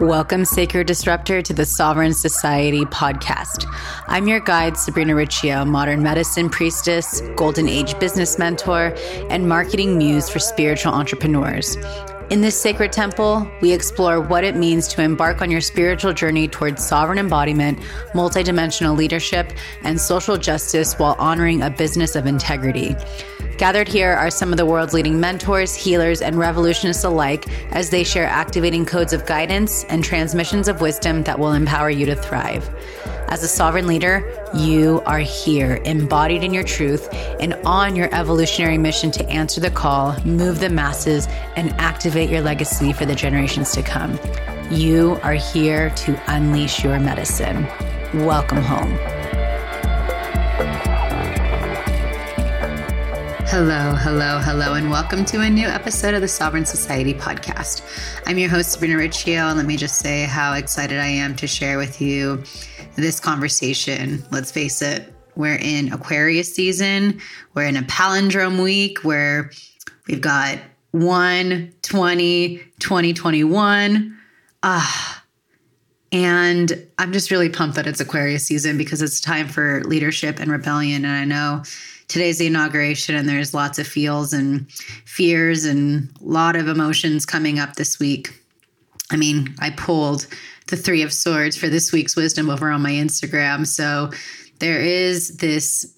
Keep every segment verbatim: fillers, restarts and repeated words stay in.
Welcome, Sacred Disruptor, to the Sovereign Society podcast. I'm your guide, Sabrina Riccio, modern medicine priestess, golden age business mentor, and marketing muse for spiritual entrepreneurs. In this sacred temple, we explore what it means to embark on your spiritual journey towards sovereign embodiment, multidimensional leadership, and social justice while honoring a business of integrity. Gathered here are some of the world's leading mentors, healers, and revolutionists alike as they share activating codes of guidance and transmissions of wisdom that will empower you to thrive. As a sovereign leader, you are here, embodied in your truth and on your evolutionary mission to answer the call, move the masses, and activate your legacy for the generations to come. You are here to unleash your medicine. Welcome home. Hello, hello, hello, and welcome to a new episode of the Sovereign Society podcast. I'm your host, Sabrina Riccio, and let me just say how excited I am to share with you this conversation. Let's face it, we're in Aquarius season, we're in a palindrome week where we've got one twenty twenty twenty-one. Ah, and I'm just really pumped that it's Aquarius season because it's time for leadership and rebellion, and I know today's the inauguration and there's lots of feels and fears and a lot of emotions coming up this week. I mean, I pulled the Three of Swords for this week's wisdom over on my Instagram. So there is this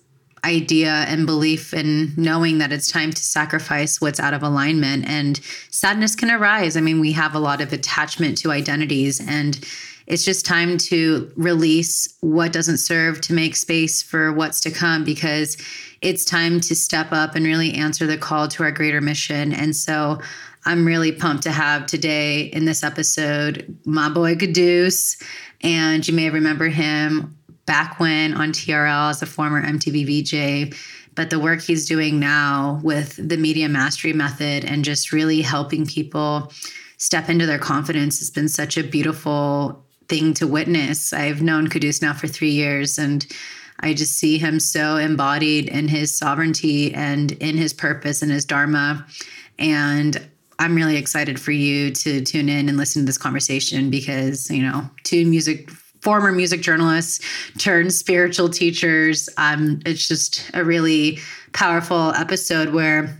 idea and belief in knowing that it's time to sacrifice what's out of alignment, and sadness can arise. I mean, we have a lot of attachment to identities, and it's just time to release what doesn't serve to make space for what's to come, because it's time to step up and really answer the call to our greater mission. And so I'm really pumped to have today in this episode my boy Caduce, and you may remember him back when on T R L as a former M T V V J, but the work he's doing now with the Media Mastery Method and just really helping people step into their confidence has been such a beautiful thing to witness. I've known Caduce now for three years, and I just see him so embodied in his sovereignty and in his purpose and his dharma. And I'm really excited for you to tune in and listen to this conversation because, you know, two music, former music journalists turned spiritual teachers. Um, it's just a really powerful episode where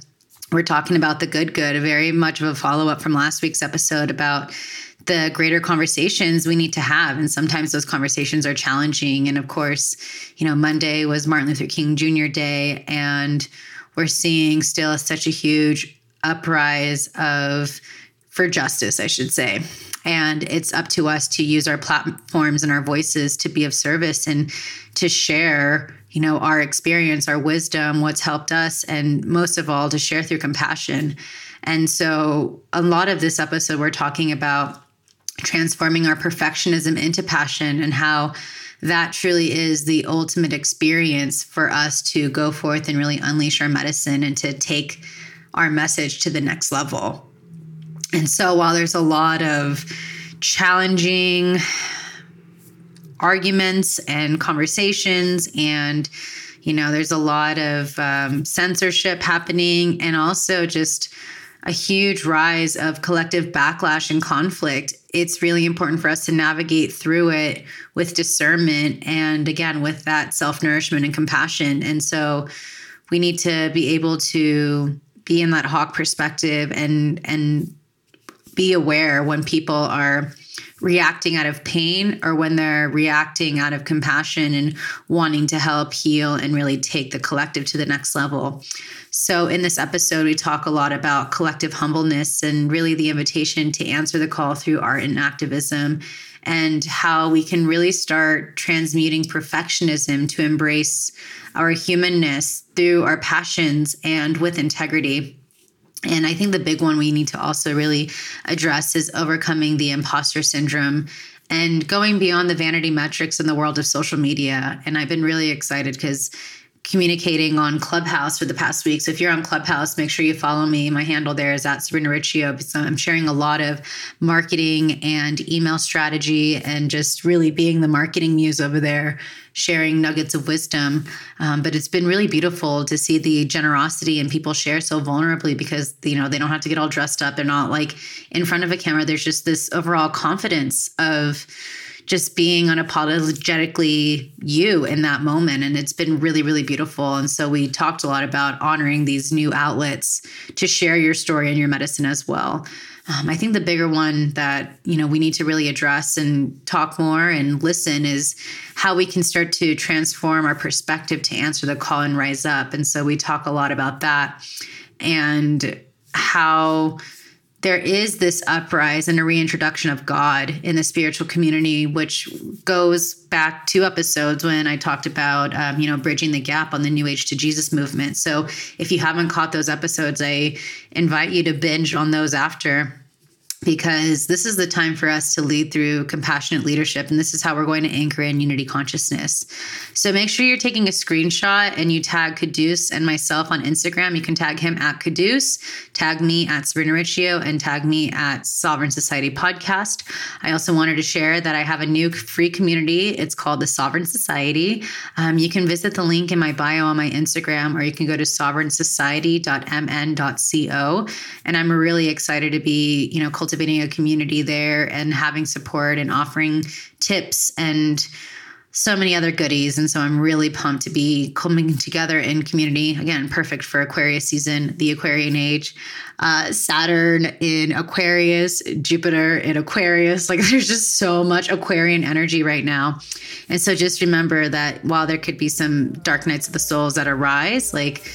we're talking about the good good, very much of a follow-up from last week's episode about the greater conversations we need to have. And sometimes those conversations are challenging. And of course, you know, Monday was Martin Luther King Junior Day, and we're seeing still such a huge uprise of, for justice, I should say. And it's up to us to use our platforms and our voices to be of service and to share, you know, our experience, our wisdom, what's helped us, and most of all, to share through compassion. And so a lot of this episode, we're talking about transforming our perfectionism into passion and how that truly is the ultimate experience for us to go forth and really unleash our medicine and to take our message to the next level. And so while there's a lot of challenging arguments and conversations, and, you know, there's a lot of um, censorship happening, and also just a huge rise of collective backlash and conflict, it's really important for us to navigate through it with discernment and, again, with that self-nourishment and compassion. And so we need to be able to be in that hawk perspective and and be aware when people are reacting out of pain or when they're reacting out of compassion and wanting to help heal and really take the collective to the next level. So in this episode, we talk a lot about collective humbleness and really the invitation to answer the call through art and activism, and how we can really start transmuting perfectionism to embrace our humanness through our passions and with integrity. And I think the big one we need to also really address is overcoming the imposter syndrome and going beyond the vanity metrics in the world of social media. And I've been really excited because communicating on Clubhouse for the past week. So if you're on Clubhouse, make sure you follow me. My handle there is at Sabrina Riccio. So I'm sharing a lot of marketing and email strategy and just really being the marketing muse over there, sharing nuggets of wisdom. Um, but it's been really beautiful to see the generosity and people share so vulnerably because, you know, they don't have to get all dressed up. They're not like in front of a camera. There's just this overall confidence of just being unapologetically you in that moment. And it's been really, really beautiful. And so we talked a lot about honoring these new outlets to share your story and your medicine as well. Um, I think the bigger one that, you know, we need to really address and talk more and listen is how we can start to transform our perspective to answer the call and rise up. And so we talk a lot about that and how there is this uprise and a reintroduction of God in the spiritual community, which goes back two episodes when I talked about, um, you know, bridging the gap on the New Age to Jesus movement. So if you haven't caught those episodes, I invite you to binge on those after, because this is the time for us to lead through compassionate leadership. And this is how we're going to anchor in unity consciousness. So make sure you're taking a screenshot and you tag Caduce and myself on Instagram. You can tag him at Caduce, tag me at Sabrina Riccio, and tag me at Sovereign Society Podcast. I also wanted to share that I have a new free community. It's called the Sovereign Society. Um, you can visit the link in my bio on my Instagram, or you can go to sovereign society dot m n dot c o. And I'm really excited to be, you know, cultivating a community there and having support and offering tips and so many other goodies. And so I'm really pumped to be coming together in community. Again, perfect for Aquarius season, the Aquarian age, uh, Saturn in Aquarius, Jupiter in Aquarius. Like there's just so much Aquarian energy right now. And so just remember that while there could be some dark nights of the souls that arise, like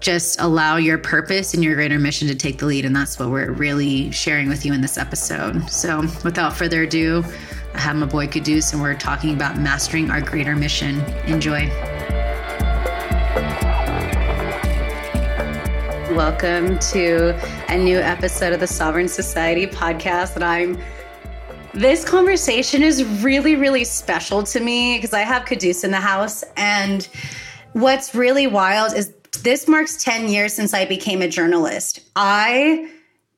just allow your purpose and your greater mission to take the lead. And that's what we're really sharing with you in this episode. So without further ado, I have my boy Caduce, and we're talking about mastering our greater mission. Enjoy. Welcome to a new episode of the Sovereign Society Podcast. And I'm this conversation is really, really special to me because I have Caduce in the house. And what's really wild is this marks ten years since I became a journalist. I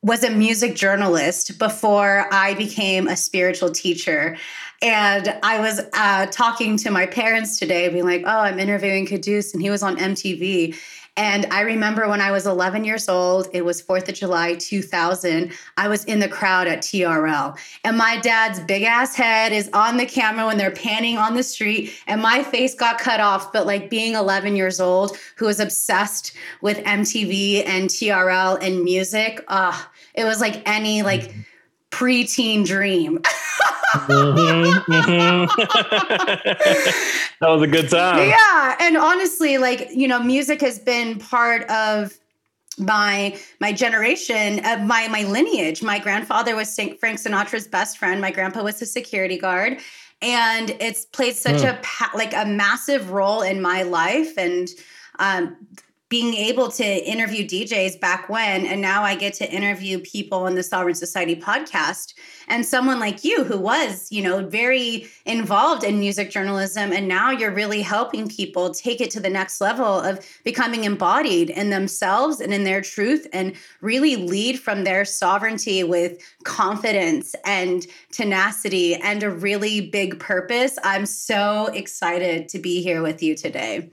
was a music journalist before I became a spiritual teacher. And I was uh, talking to my parents today, being like, oh, I'm interviewing Caduce, and he was on M T V. And I remember when I was eleven years old, it was fourth of July, two thousand, I was in the crowd at T R L. And my dad's big ass head is on the camera when they're panning on the street. And my face got cut off. But like being eleven years old, who was obsessed with M T V and T R L and music, uh, it was like any like preteen dream. mm-hmm, mm-hmm. That was a good time. Yeah. And honestly, like, you know, music has been part of my my generation, of my my lineage. My grandfather was Frank Sinatra's best friend. My grandpa was a security guard. And it's played such mm. a like a massive role in my life. And um being able to interview D Js back when, and now I get to interview people in the Sovereign Society Podcast, and someone like you who was, you know, very involved in music journalism, and now you're really helping people take it to the next level of becoming embodied in themselves and in their truth, and really lead from their sovereignty with confidence and tenacity and a really big purpose. I'm so excited to be here with you today.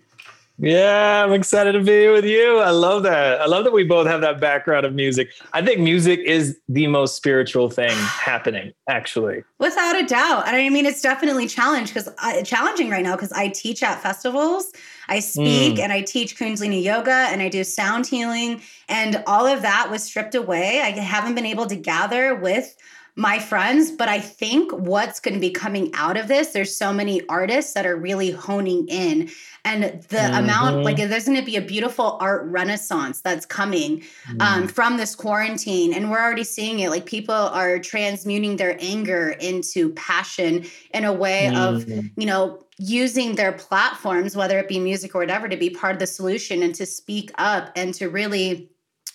Yeah, I'm excited to be with you. I love that. I love that we both have that background of music. I think music is the most spiritual thing happening, actually. Without a doubt. And I mean, it's definitely challenge because uh, challenging right now because I teach at festivals. I speak mm. and I teach Kundalini Yoga and I do sound healing. And all of that was stripped away. I haven't been able to gather with my friends, but I think what's going to be coming out of this, there's so many artists that are really honing in, and the mm-hmm. amount, like there's going to be a beautiful art renaissance that's coming mm. um, from this quarantine. And we're already seeing it, like people are transmuting their anger into passion in a way mm-hmm. of, you know, using their platforms, whether it be music or whatever, to be part of the solution and to speak up and to really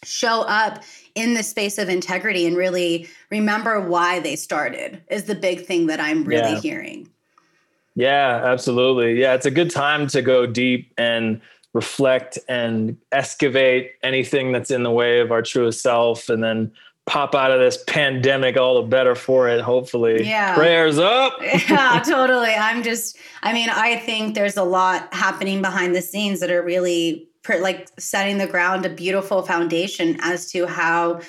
show up in the space of integrity and really remember why they started is the big thing that I'm really yeah. hearing. Yeah, absolutely. Yeah. It's a good time to go deep and reflect and excavate anything that's in the way of our truest self, and then pop out of this pandemic all the better for it, hopefully. Yeah. Prayers up. Yeah, totally. I'm just, I mean, I think there's a lot happening behind the scenes that are really per, like setting the ground, a beautiful foundation as to how,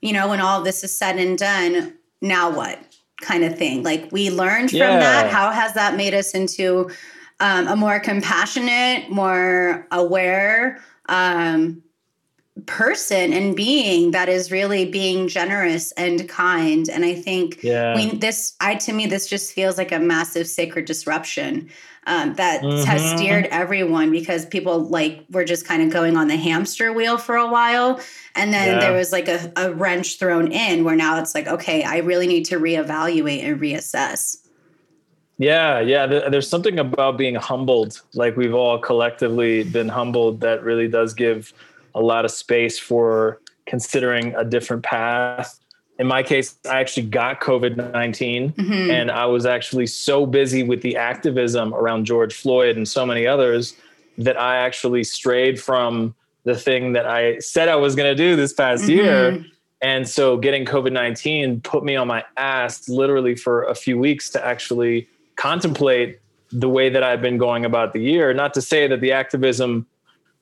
you know, when all this is said and done, now what kind of thing? Like we learned yeah. from that. How has that made us into um, a more compassionate, more aware, um, person and being that is really being generous and kind. And I think yeah. we, this, I, to me, this just feels like a massive sacred disruption um, that mm-hmm. has steered everyone, because people like were just kind of going on the hamster wheel for a while. And then yeah. there was like a, a wrench thrown in where now it's like, okay, I really need to reevaluate and reassess. Yeah. Yeah. There's something about being humbled. Like we've all collectively been humbled that really does give a lot of space for considering a different path. In my case, I actually got COVID nineteen mm-hmm. and I was actually so busy with the activism around George Floyd and so many others that I actually strayed from the thing that I said I was going to do this past mm-hmm. year. And so getting COVID nineteen put me on my ass literally for a few weeks to actually contemplate the way that I've been going about the year. Not to say that the activism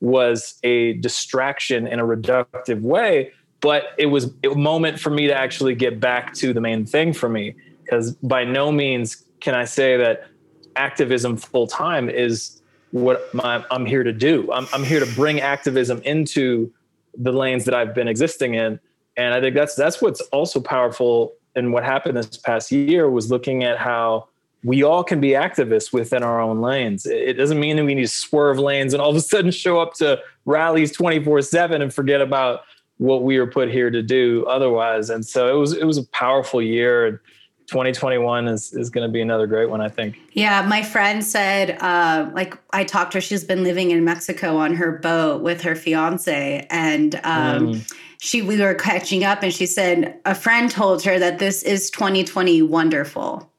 was a distraction in a reductive way, but it was a moment for me to actually get back to the main thing for me. Because by no means can I say that activism full time is what my, I'm here to do. I'm, I'm here to bring activism into the lanes that I've been existing in. And I think that's, that's what's also powerful. And what happened this past year was looking at how we all can be activists within our own lanes. It doesn't mean that we need to swerve lanes and all of a sudden show up to rallies twenty-four seven and forget about what we were put here to do otherwise. And so it was, it was a powerful year, and twenty twenty-one is, is going to be another great one, I think. Yeah. My friend said, uh, like I talked to her, she's been living in Mexico on her boat with her fiance. And, um, mm. she, we were catching up and she said, a friend told her that this is twenty twenty wonderful.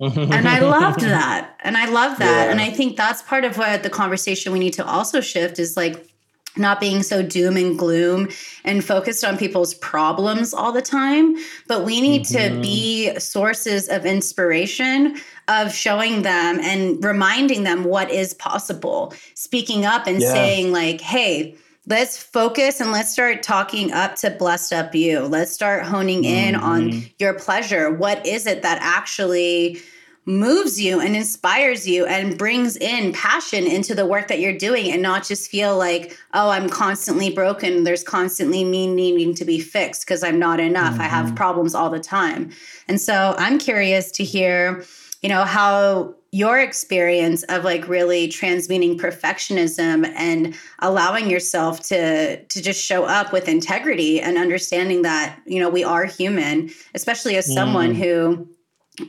And I loved that. And I love that. Yeah. And I think that's part of what the conversation we need to also shift is, like, not being so doom and gloom and focused on people's problems all the time. But we need mm-hmm. to be sources of inspiration, of showing them and reminding them what is possible, speaking up and yeah. saying, like, hey, let's focus and let's start talking up to blessed up you. Let's start honing in mm-hmm. on your pleasure. What is it that actually moves you and inspires you and brings in passion into the work that you're doing, and not just feel like, oh, I'm constantly broken. There's constantly me needing to be fixed because I'm not enough. Mm-hmm. I have problems all the time. And so I'm curious to hear, you know, how your experience of, like, really transmuting perfectionism and allowing yourself to to just show up with integrity and understanding that, you know, we are human, especially as mm. someone who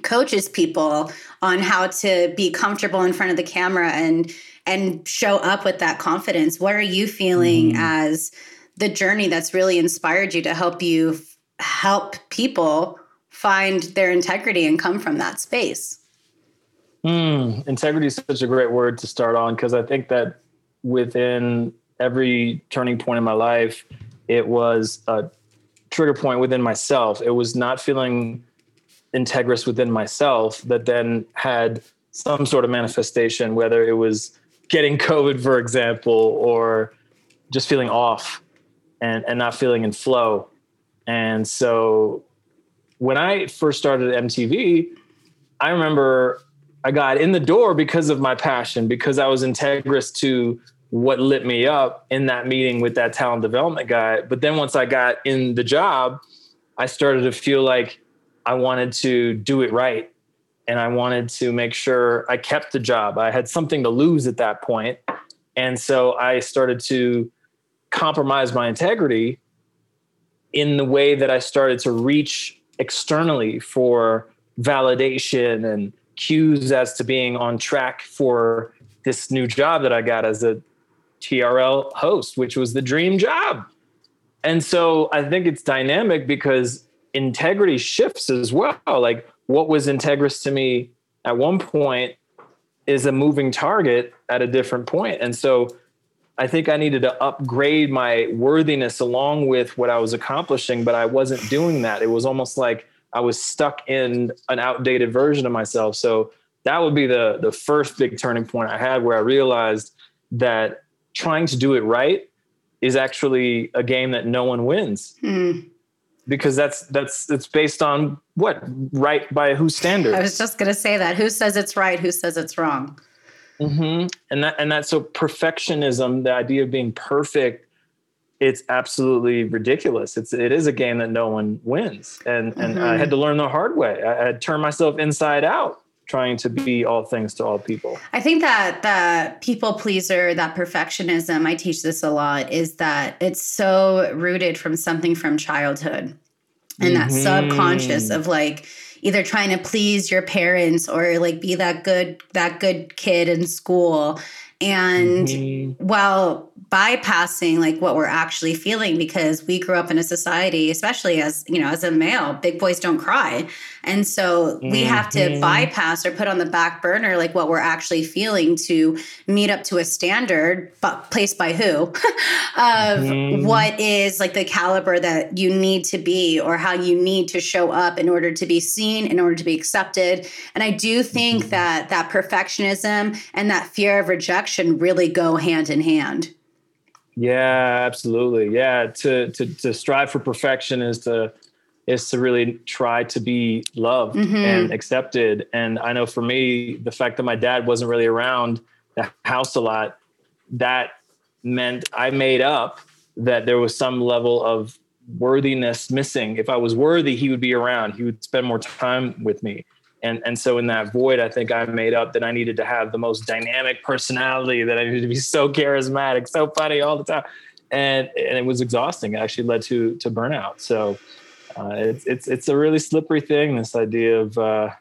coaches people on how to be comfortable in front of the camera and and show up with that confidence. What are you feeling mm. as the journey that's really inspired you to help you f- help people find their integrity and come from that space? Mm, integrity is such a great word to start on, because I think that within every turning point in my life, it was a trigger point within myself. It was not feeling integrous within myself that then had some sort of manifestation, whether it was getting COVID, for example, or just feeling off and, and not feeling in flow. And so when I first started M T V, I remember I got in the door because of my passion, because I was integrous to what lit me up in that meeting with that talent development guy. But then once I got in the job, I started to feel like I wanted to do it right. And I wanted to make sure I kept the job. I had something to lose at that point. And so I started to compromise my integrity in the way that I started to reach externally for validation and cues as to being on track for this new job that I got as a T R L host, which was the dream job. And so I think it's dynamic because integrity shifts as well. Like what was integrous to me at one point is a moving target at a different point. And so I think I needed to upgrade my worthiness along with what I was accomplishing, but I wasn't doing that. It was almost like I was stuck in an outdated version of myself. So that would be the, the first big turning point I had, where I realized that trying to do it right is actually a game that no one wins. Mm. Because that's, that's, it's based on what? Right by whose standards? I was just going to say that. Who says it's right? Who says it's wrong? Mm-hmm. And that, and that's, so perfectionism, the idea of being perfect, it's absolutely ridiculous. It's, it is a game that no one wins. And, mm-hmm. and I had to learn the hard way. I had turned myself inside out, trying to be all things to all people. I think that that people pleaser, that perfectionism, I teach this a lot, is that it's so rooted from something from childhood. And mm-hmm. that subconscious of like either trying to please your parents or like be that good, that good kid in school. And mm-hmm. while bypassing like what we're actually feeling, because we grew up in a society, especially as, you know, as a male, big boys don't cry. And so mm-hmm. we have to bypass or put on the back burner, like what we're actually feeling to meet up to a standard, but placed by who, of mm-hmm. what is like the caliber that you need to be, or how you need to show up in order to be seen, in order to be accepted. And I do think mm-hmm. that that perfectionism and that fear of rejection really go hand in hand. Yeah, absolutely. Yeah. To, to, to strive for perfection is to, is to really try to be loved mm-hmm. and accepted. And I know for me, the fact that my dad wasn't really around the house a lot, that meant I made up that there was some level of worthiness missing. If I was worthy, he would be around. He would spend more time with me. And and so in that void, I think I made up that I needed to have the most dynamic personality, that I needed to be so charismatic, so funny all the time. And and it was exhausting. It actually led to to burnout. So uh, it's, it's, it's a really slippery thing, this idea of uh,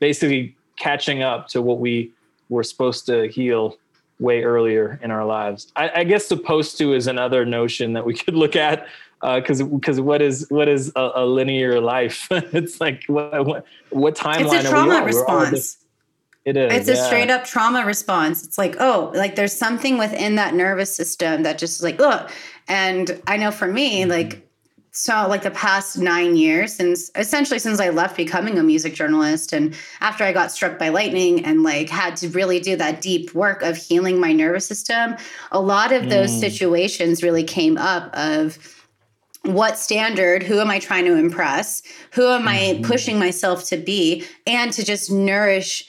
basically catching up to what we were supposed to heal way earlier in our lives. I, I guess supposed to is another notion that we could look at. Because uh, because what is what is a, a linear life? It's like what what, what timeline? It's a trauma are we on? response. It is. It's yeah. a straight up trauma response. It's like, oh, like there's something within that nervous system that just like, look. And I know for me, mm-hmm. like so, like the past nine years since essentially since I left becoming a music journalist, and after I got struck by lightning and like had to really do that deep work of healing my nervous system, a lot of those mm. situations really came up of. What standard, who am I trying to impress? Who am I pushing myself to be? And to just nourish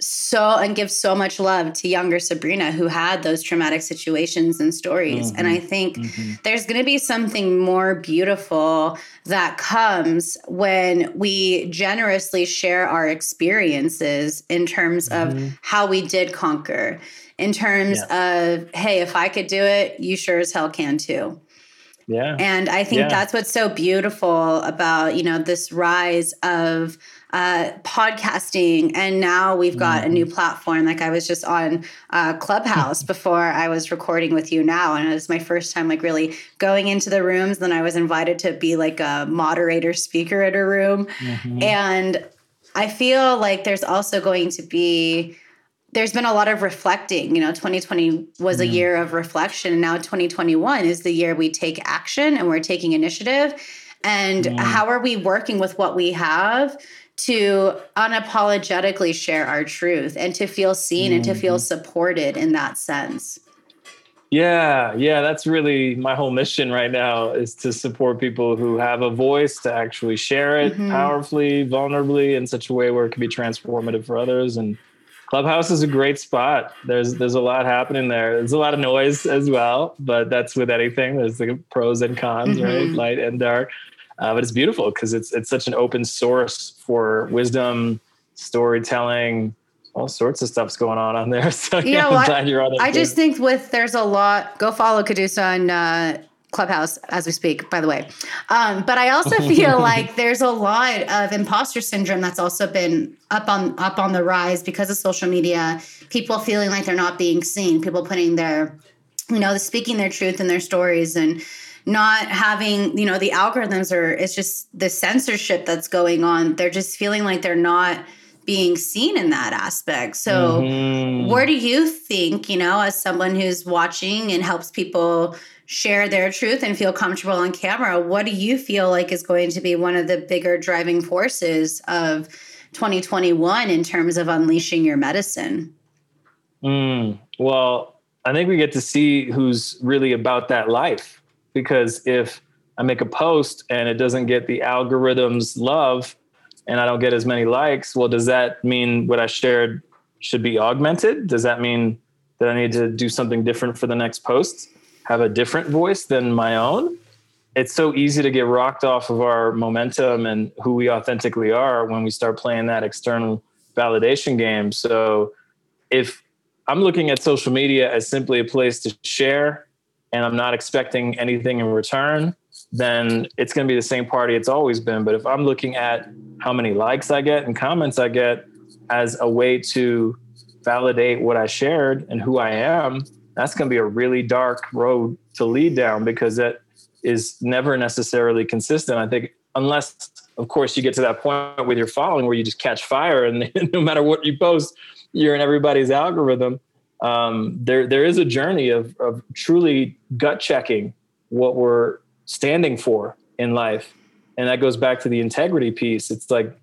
so and give so much love to younger Sabrina, who had those traumatic situations and stories. Mm-hmm. And I think mm-hmm. there's going to be something more beautiful that comes when we generously share our experiences in terms mm-hmm. of how we did conquer, in terms yeah. of, hey, if I could do it, you sure as hell can too. Yeah. And I think yeah. that's what's so beautiful about, you know, this rise of uh, podcasting. And now we've got mm-hmm. a new platform. Like I was just on uh, Clubhouse before I was recording with you now. And it was my first time like really going into the rooms. Then I was invited to be like a moderator speaker at a room. Mm-hmm. And I feel like there's also going to be there's been a lot of reflecting, you know, twenty twenty was mm. a year of reflection. And now twenty twenty-one is the year we take action and we're taking initiative. And mm. how are we working with what we have to unapologetically share our truth and to feel seen mm. and to feel supported in that sense? Yeah. Yeah. That's really my whole mission right now, is to support people who have a voice to actually share it mm-hmm. powerfully, vulnerably, in such a way where it can be transformative for others. And Clubhouse is a great spot. There's there's a lot happening there. There's a lot of noise as well, but that's with anything. There's the pros and cons, mm-hmm. right? Light and dark. Uh, but it's beautiful because it's it's such an open source for wisdom, storytelling, all sorts of stuff's going on on there. So you yeah, know, I'm glad you're on it. I just think with there's a lot. Go follow Caduce on uh, Clubhouse as we speak, by the way. Um, but I also feel like there's a lot of imposter syndrome that's also been up on up on the rise because of social media, people feeling like they're not being seen, people putting their, you know, speaking their truth and their stories and not having, you know, the algorithms are, it's just the censorship that's going on. They're just feeling like they're not being seen in that aspect. So mm-hmm. where do you think, you know, as someone who's watching and helps people share their truth and feel comfortable on camera, what do you feel like is going to be one of the bigger driving forces of twenty twenty-one in terms of unleashing your medicine? Mm, well, I think we get to see who's really about that life, because if I make a post and it doesn't get the algorithm's love and I don't get as many likes, well, does that mean what I shared should be augmented? Does that mean that I need to do something different for the next post? Have a different voice than my own? It's so easy to get rocked off of our momentum and who we authentically are when we start playing that external validation game. So if I'm looking at social media as simply a place to share and I'm not expecting anything in return, then it's going to be the same party it's always been. But if I'm looking at how many likes I get and comments I get as a way to validate what I shared and who I am, that's going to be a really dark road to lead down, because that is never necessarily consistent. I think, unless, of course, you get to that point with your following where you just catch fire and no matter what you post, you're in everybody's algorithm. Um, there, there is a journey of, of truly gut checking what we're standing for in life. And that goes back to the integrity piece. It's like,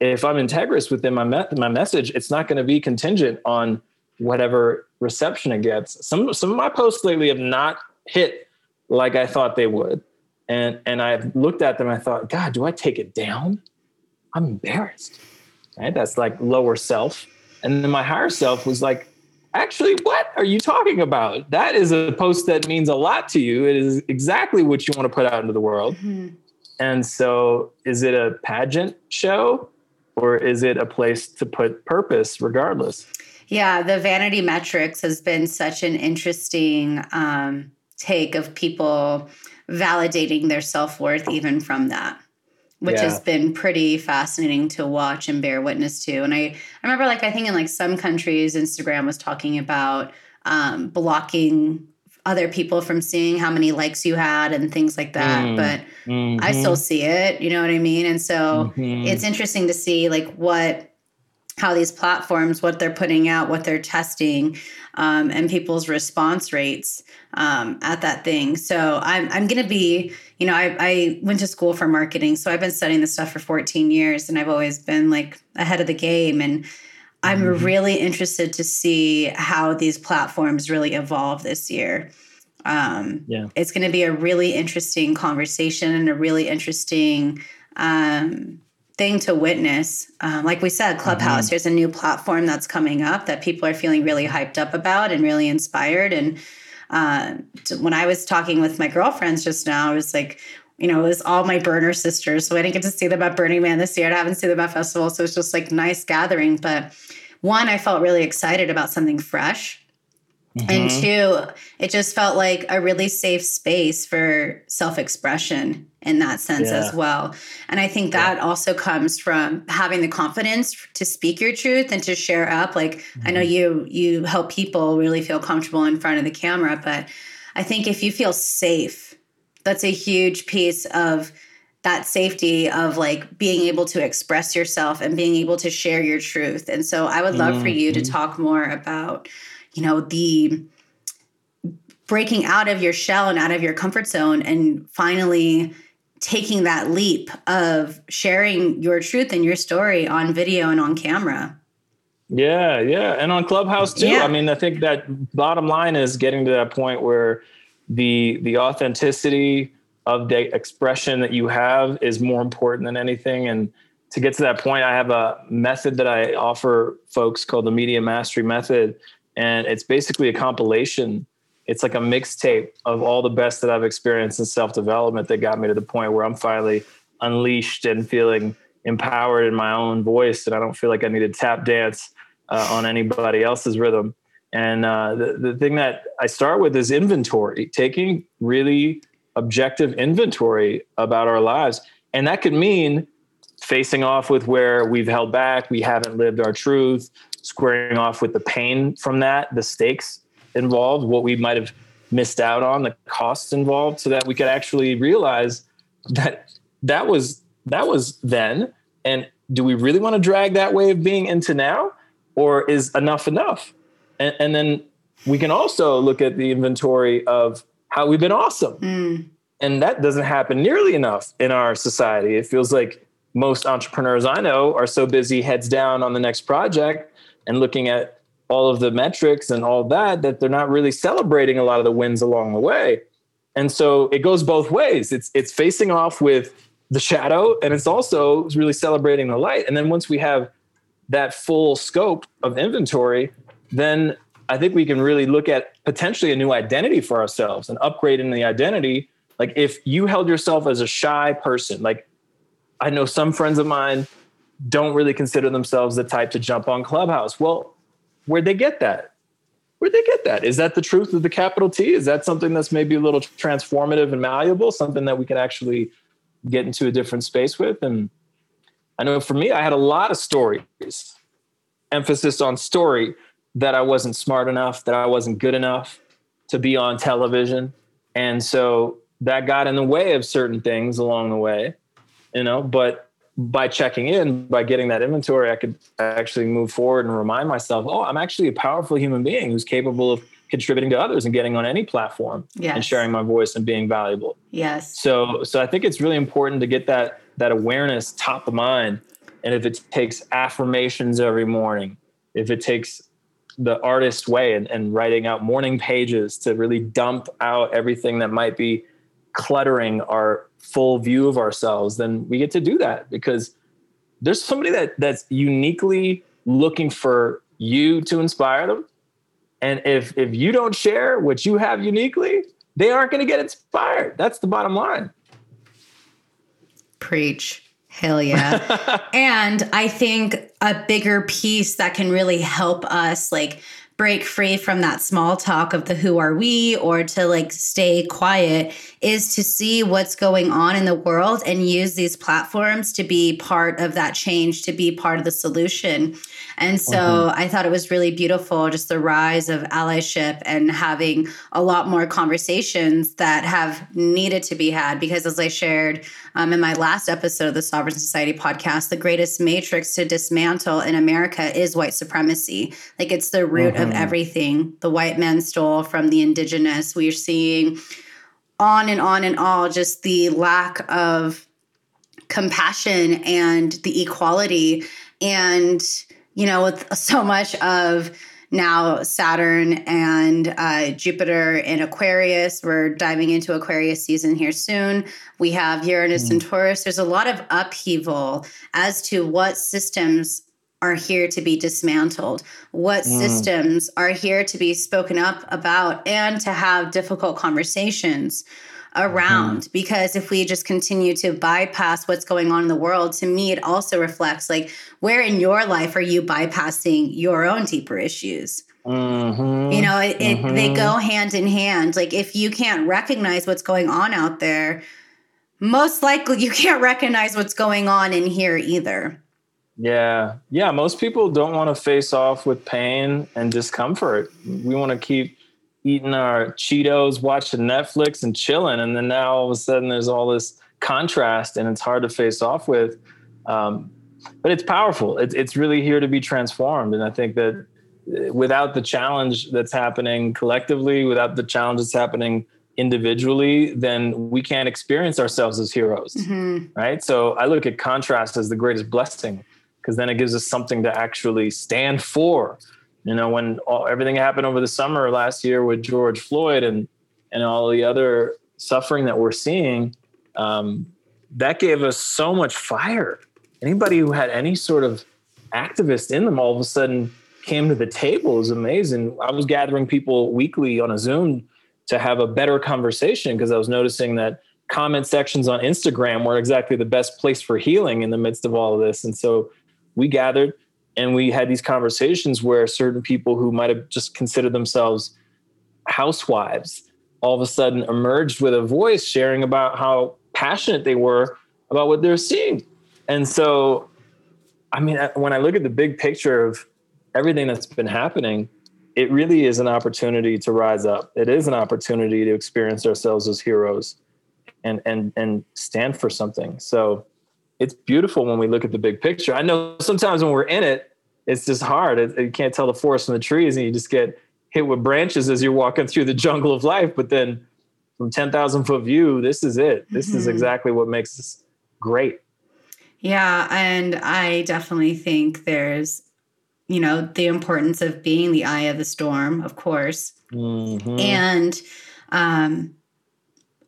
if I'm integrous within my me- my message, it's not going to be contingent on whatever reception it gets. Some, some of my posts lately have not hit like I thought they would. And and I looked at them, I thought, God, do I take it down? I'm embarrassed. Right? That's like lower self. And then my higher self was like, actually, what are you talking about? That is a post that means a lot to you. It is exactly what you want to put out into the world. Mm-hmm. And so is it a pageant show, or is it a place to put purpose regardless? Yeah, the vanity metrics has been such an interesting um take of people validating their self-worth even from that, which yeah. has been pretty fascinating to watch and bear witness to. And I, I remember like, I think in like some countries, Instagram was talking about um, blocking other people from seeing how many likes you had and things like that. Mm, but mm-hmm. I still see it, you know what I mean? And so mm-hmm. it's interesting to see like what, how these platforms, what they're putting out, what they're testing, um, and people's response rates um, at that thing. So I'm I'm going to be, you know, I, I went to school for marketing, so I've been studying this stuff for fourteen years, and I've always been like ahead of the game. And I'm mm-hmm. really interested to see how these platforms really evolve this year. Um, yeah. It's going to be a really interesting conversation and a really interesting um thing to witness. Um, like we said, Clubhouse, mm-hmm. here's a new platform that's coming up that people are feeling really hyped up about and really inspired. And uh, to, when I was talking with my girlfriends just now, I was like, you know, it was all my burner sisters. So I didn't get to see them at Burning Man this year. I haven't seen them at Festival. So it's just like nice gathering. But one, I felt really excited about something fresh. Mm-hmm. And two, it just felt like a really safe space for self-expression in that sense yeah. as well. And I think that yeah. also comes from having the confidence to speak your truth and to share up. Like mm-hmm. I know you, you help people really feel comfortable in front of the camera, but I think if you feel safe, that's a huge piece of that safety of like being able to express yourself and being able to share your truth. And so I would love mm-hmm. for you to talk more about, you know, the breaking out of your shell and out of your comfort zone and finally taking that leap of sharing your truth and your story on video and on camera. Yeah, yeah. And on Clubhouse too. Yeah. I mean, I think that bottom line is getting to that point where the the authenticity of the expression that you have is more important than anything. And to get to that point, I have a method that I offer folks called the Media Mastery Method. And it's basically a compilation. It's like a mixtape of all the best that I've experienced in self-development that got me to the point where I'm finally unleashed and feeling empowered in my own voice. And I don't feel like I need to tap dance uh, on anybody else's rhythm. And uh, the, the thing that I start with is inventory, taking really objective inventory about our lives. And that could mean facing off with where we've held back, we haven't lived our truth, squaring off with the pain from that, the stakes involved, what we might have missed out on, the costs involved, so that we could actually realize that that was that was then, and do we really want to drag that way of being into now, or is enough enough? And, and then we can also look at the inventory of how we've been awesome. Mm. And that doesn't happen nearly enough in our society. It feels like most entrepreneurs I know are so busy heads down on the next project and looking at all of the metrics and all that, that they're not really celebrating a lot of the wins along the way. And so it goes both ways. It's, it's facing off with the shadow, and it's also really celebrating the light. And then once we have that full scope of inventory, then I think we can really look at potentially a new identity for ourselves and upgrade in the identity. Like if you held yourself as a shy person, like I know some friends of mine don't really consider themselves the type to jump on Clubhouse. Well, where'd they get that? Where'd they get that? Is that the truth of the capital T? Is that something that's maybe a little transformative and malleable, something that we can actually get into a different space with? And I know for me, I had a lot of stories, emphasis on story, that I wasn't smart enough, that I wasn't good enough to be on television. And so that got in the way of certain things along the way, you know, but by checking in, by getting that inventory, I could actually move forward and remind myself, oh, I'm actually a powerful human being who's capable of contributing to others and getting on any platform yes. and sharing my voice and being valuable. Yes. So, so I think it's really important to get that, that awareness top of mind. And if it takes affirmations every morning, if it takes the artist way and, and writing out morning pages to really dump out everything that might be cluttering our full view of ourselves, then we get to do that, because there's somebody that that's uniquely looking for you to inspire them. And if, if you don't share what you have uniquely, they aren't going to get inspired. That's the bottom line. Preach. Hell yeah. And I think a bigger piece that can really help us like break free from that small talk of the who are we, or to like stay quiet, is to see what's going on in the world and use these platforms to be part of that change, to be part of the solution. And so mm-hmm. I thought it was really beautiful, just the rise of allyship and having a lot more conversations that have needed to be had. Because as I shared um, in my last episode of the Sovereign Society podcast, the greatest matrix to dismantle in America is white supremacy. Like it's the root mm-hmm. of everything. The white man stole from the indigenous. We're seeing on and on and all just the lack of compassion and the equality. And you know, with so much of now Saturn and uh, Jupiter in Aquarius, we're diving into Aquarius season here soon. We have Uranus mm-hmm. and Taurus. There's a lot of upheaval as to what systems are here to be dismantled, what mm. systems are here to be spoken up about and to have difficult conversations around. Mm. Because if we just continue to bypass what's going on in the world, to me, it also reflects like, where in your life are you bypassing your own deeper issues? Mm-hmm. You know, it, mm-hmm. it, they go hand in hand. Like if you can't recognize what's going on out there, most likely you can't recognize what's going on in here either. Yeah. Yeah. Most people don't want to face off with pain and discomfort. We want to keep eating our Cheetos, watching Netflix and chilling. And then now all of a sudden there's all this contrast and it's hard to face off with. Um, but it's powerful. It, it's really here to be transformed. And I think that without the challenge that's happening collectively, without the challenge that's happening individually, then we can't experience ourselves as heroes. Mm-hmm. Right. So I look at contrast as the greatest blessing, because then it gives us something to actually stand for. You know, when all, everything happened over the summer last year with George Floyd and, and all the other suffering that we're seeing, um, that gave us so much fire. Anybody who had any sort of activist in them all of a sudden came to the table. It was amazing. I was gathering people weekly on a Zoom to have a better conversation, because I was noticing that comment sections on Instagram weren't exactly the best place for healing in the midst of all of this. And so we gathered and we had these conversations where certain people who might have just considered themselves housewives all of a sudden emerged with a voice sharing about how passionate they were about what they're seeing. And so, I mean, when I look at the big picture of everything that's been happening, it really is an opportunity to rise up. It is an opportunity to experience ourselves as heroes and and and stand for something. So it's beautiful when we look at the big picture. I know sometimes when we're in it, it's just hard. It, you can't tell the forest from the trees, and you just get hit with branches as you're walking through the jungle of life. But then from ten thousand foot view, this is it. This mm-hmm. is exactly what makes us great. Yeah. And I definitely think there's, you know, the importance of being the eye of the storm, of course. Mm-hmm. And, um,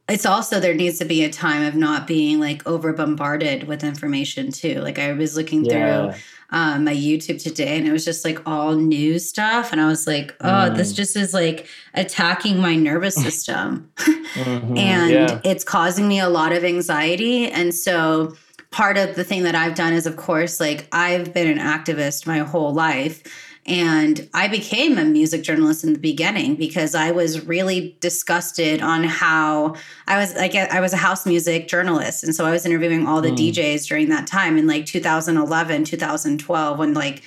it's also, there needs to be a time of not being like over bombarded with information too. Like I was looking yeah. through um, my YouTube today, and it was just like all new stuff. And I was like, oh, mm. this just is like attacking my nervous system. mm-hmm. And yeah. it's causing me a lot of anxiety. And so part of the thing that I've done is, of course, like I've been an activist my whole life. And I became a music journalist in the beginning because I was really disgusted on how I was like, I was a house music journalist. And so I was interviewing all the mm. D Js during that time in like two thousand eleven, two thousand twelve, when like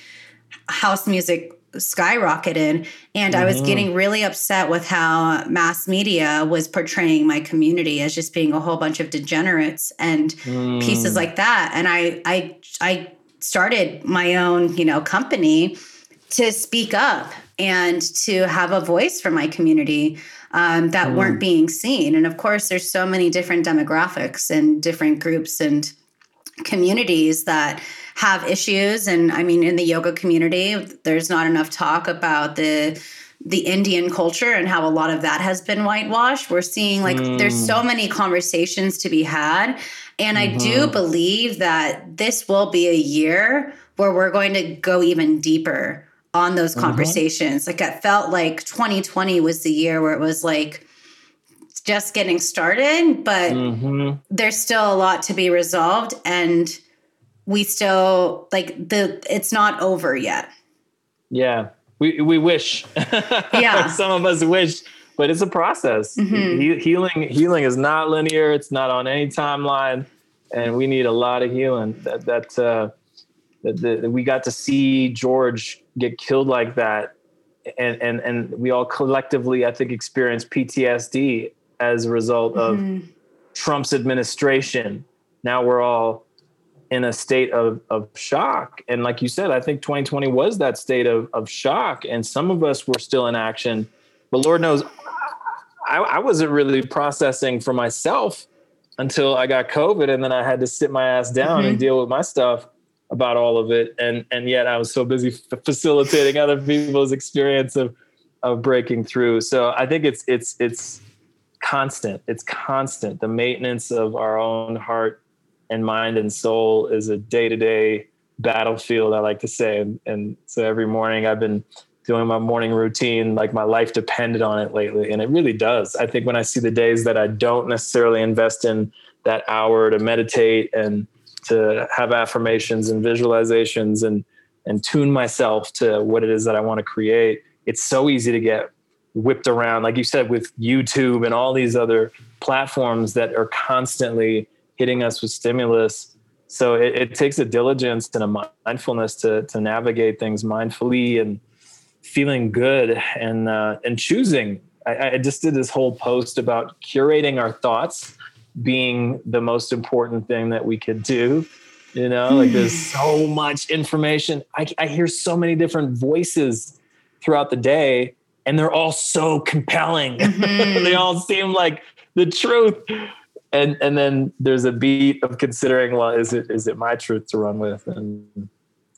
house music skyrocketed. And mm-hmm. I was getting really upset with how mass media was portraying my community as just being a whole bunch of degenerates and mm. pieces like that. And I, I, I started my own, you know, company to speak up and to have a voice for my community um, that mm. weren't being seen. And of course, there's so many different demographics and different groups and communities that have issues. And I mean, in the yoga community, there's not enough talk about the the Indian culture and how a lot of that has been whitewashed. We're seeing like mm. there's so many conversations to be had. And mm-hmm. I do believe that this will be a year where we're going to go even deeper on those conversations. Mm-hmm. Like, it felt like twenty twenty was the year where it was like just getting started, but mm-hmm. there's still a lot to be resolved. And we still like the, it's not over yet. Yeah. We, we wish, yeah. some of us wish, but it's a process. Mm-hmm. He, healing, healing is not linear. It's not on any timeline, and we need a lot of healing. That, that, uh, that, that we got to see George get killed like that. And, and, and we all collectively, I think, experienced P T S D as a result mm-hmm. of Trump's administration. Now we're all in a state of, of shock. And like you said, I think twenty twenty was that state of, of shock. And some of us were still in action, but Lord knows I, I wasn't really processing for myself until I got COVID. And then I had to sit my ass down mm-hmm. and deal with my stuff about all of it. And, and yet I was so busy f- facilitating other people's experience of, of breaking through. So I think it's, it's, it's constant. It's constant. The maintenance of our own heart and mind and soul is a day-to-day battlefield, I like to say. And, and so every morning I've been doing my morning routine, like my life depended on it lately. And it really does. I think when I see the days that I don't necessarily invest in that hour to meditate and to have affirmations and visualizations and, and tune myself to what it is that I want to create, it's so easy to get whipped around, like you said, with YouTube and all these other platforms that are constantly hitting us with stimulus. So it, it takes a diligence and a mindfulness to to navigate things mindfully and feeling good and uh, and choosing. I, I just did this whole post about curating our thoughts being the most important thing that we could do. You know, like there's so much information. I, I hear so many different voices throughout the day, and they're all so compelling. Mm-hmm. They all seem like the truth. And and then there's a beat of considering, well, is it is it my truth to run with? And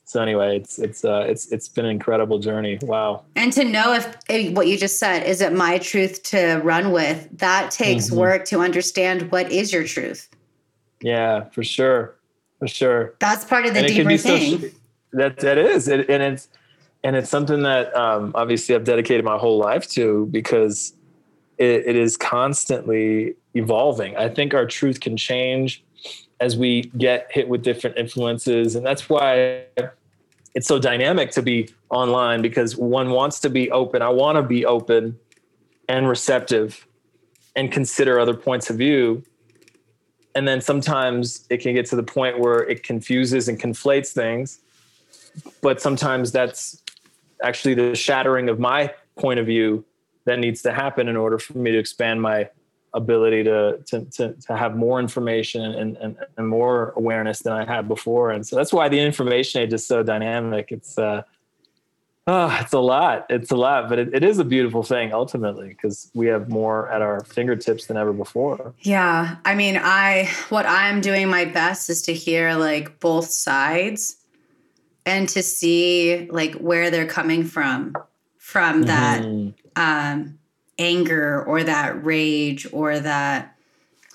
so anyway, it's it's uh, it's it's been an incredible journey. Wow! And to know if, if what you just said, is it my truth to run with? That takes mm-hmm. work to understand what is your truth. Yeah, for sure, for sure. That's part of the and deeper thing. So, that that is, it, and it's and it's something that um, obviously I've dedicated my whole life to, because it, it is constantly evolving. I think our truth can change as we get hit with different influences. And that's why it's so dynamic to be online, because one wants to be open. I want to be open and receptive and consider other points of view. And then sometimes it can get to the point where it confuses and conflates things. But sometimes that's actually the shattering of my point of view that needs to happen in order for me to expand my ability to, to, to, to have more information and, and, and more awareness than I had before. And so that's why the information age is so dynamic. It's, uh, oh, it's a lot. It's a lot, but it, it is a beautiful thing ultimately, because we have more at our fingertips than ever before. Yeah. I mean, I, what I'm doing my best is to hear like both sides and to see like where they're coming from, from that, mm. um, anger or that rage or that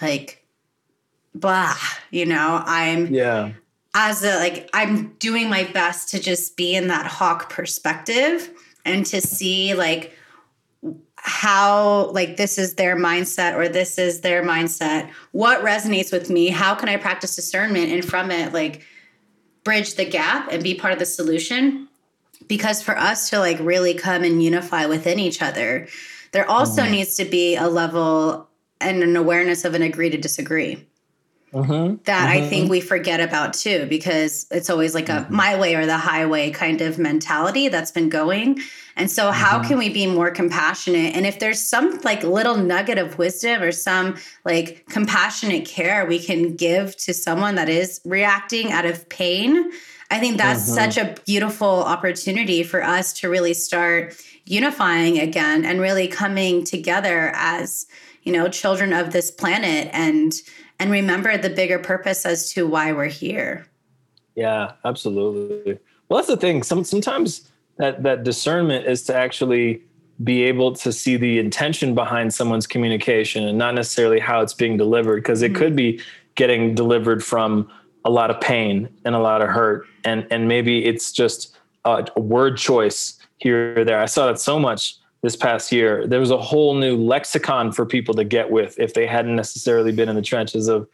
like blah, you know, I'm yeah. as a, like, I'm doing my best to just be in that hawk perspective and to see like how, like, this is their mindset or this is their mindset. What resonates with me? How can I practice discernment and from it, like, bridge the gap and be part of the solution? Because for us to like really come and unify within each other, there also mm-hmm. needs to be a level and an awareness of an agree to disagree uh-huh. that uh-huh. I think we forget about too, because it's always like a uh-huh. my way or the highway kind of mentality that's been going. And so uh-huh. how can we be more compassionate? And if there's some like little nugget of wisdom or some like compassionate care we can give to someone that is reacting out of pain, I think that's uh-huh. such a beautiful opportunity for us to really start unifying again and really coming together as, you know, children of this planet and and remember the bigger purpose as to why we're here. Yeah, absolutely. Well, that's the thing. Some, sometimes that, that discernment is to actually be able to see the intention behind someone's communication and not necessarily how it's being delivered, because it mm-hmm. could be getting delivered from a lot of pain and a lot of hurt. And, and maybe it's just a, a word choice here or there. I saw that so much this past year. There was a whole new lexicon for people to get with if they hadn't necessarily been in the trenches of,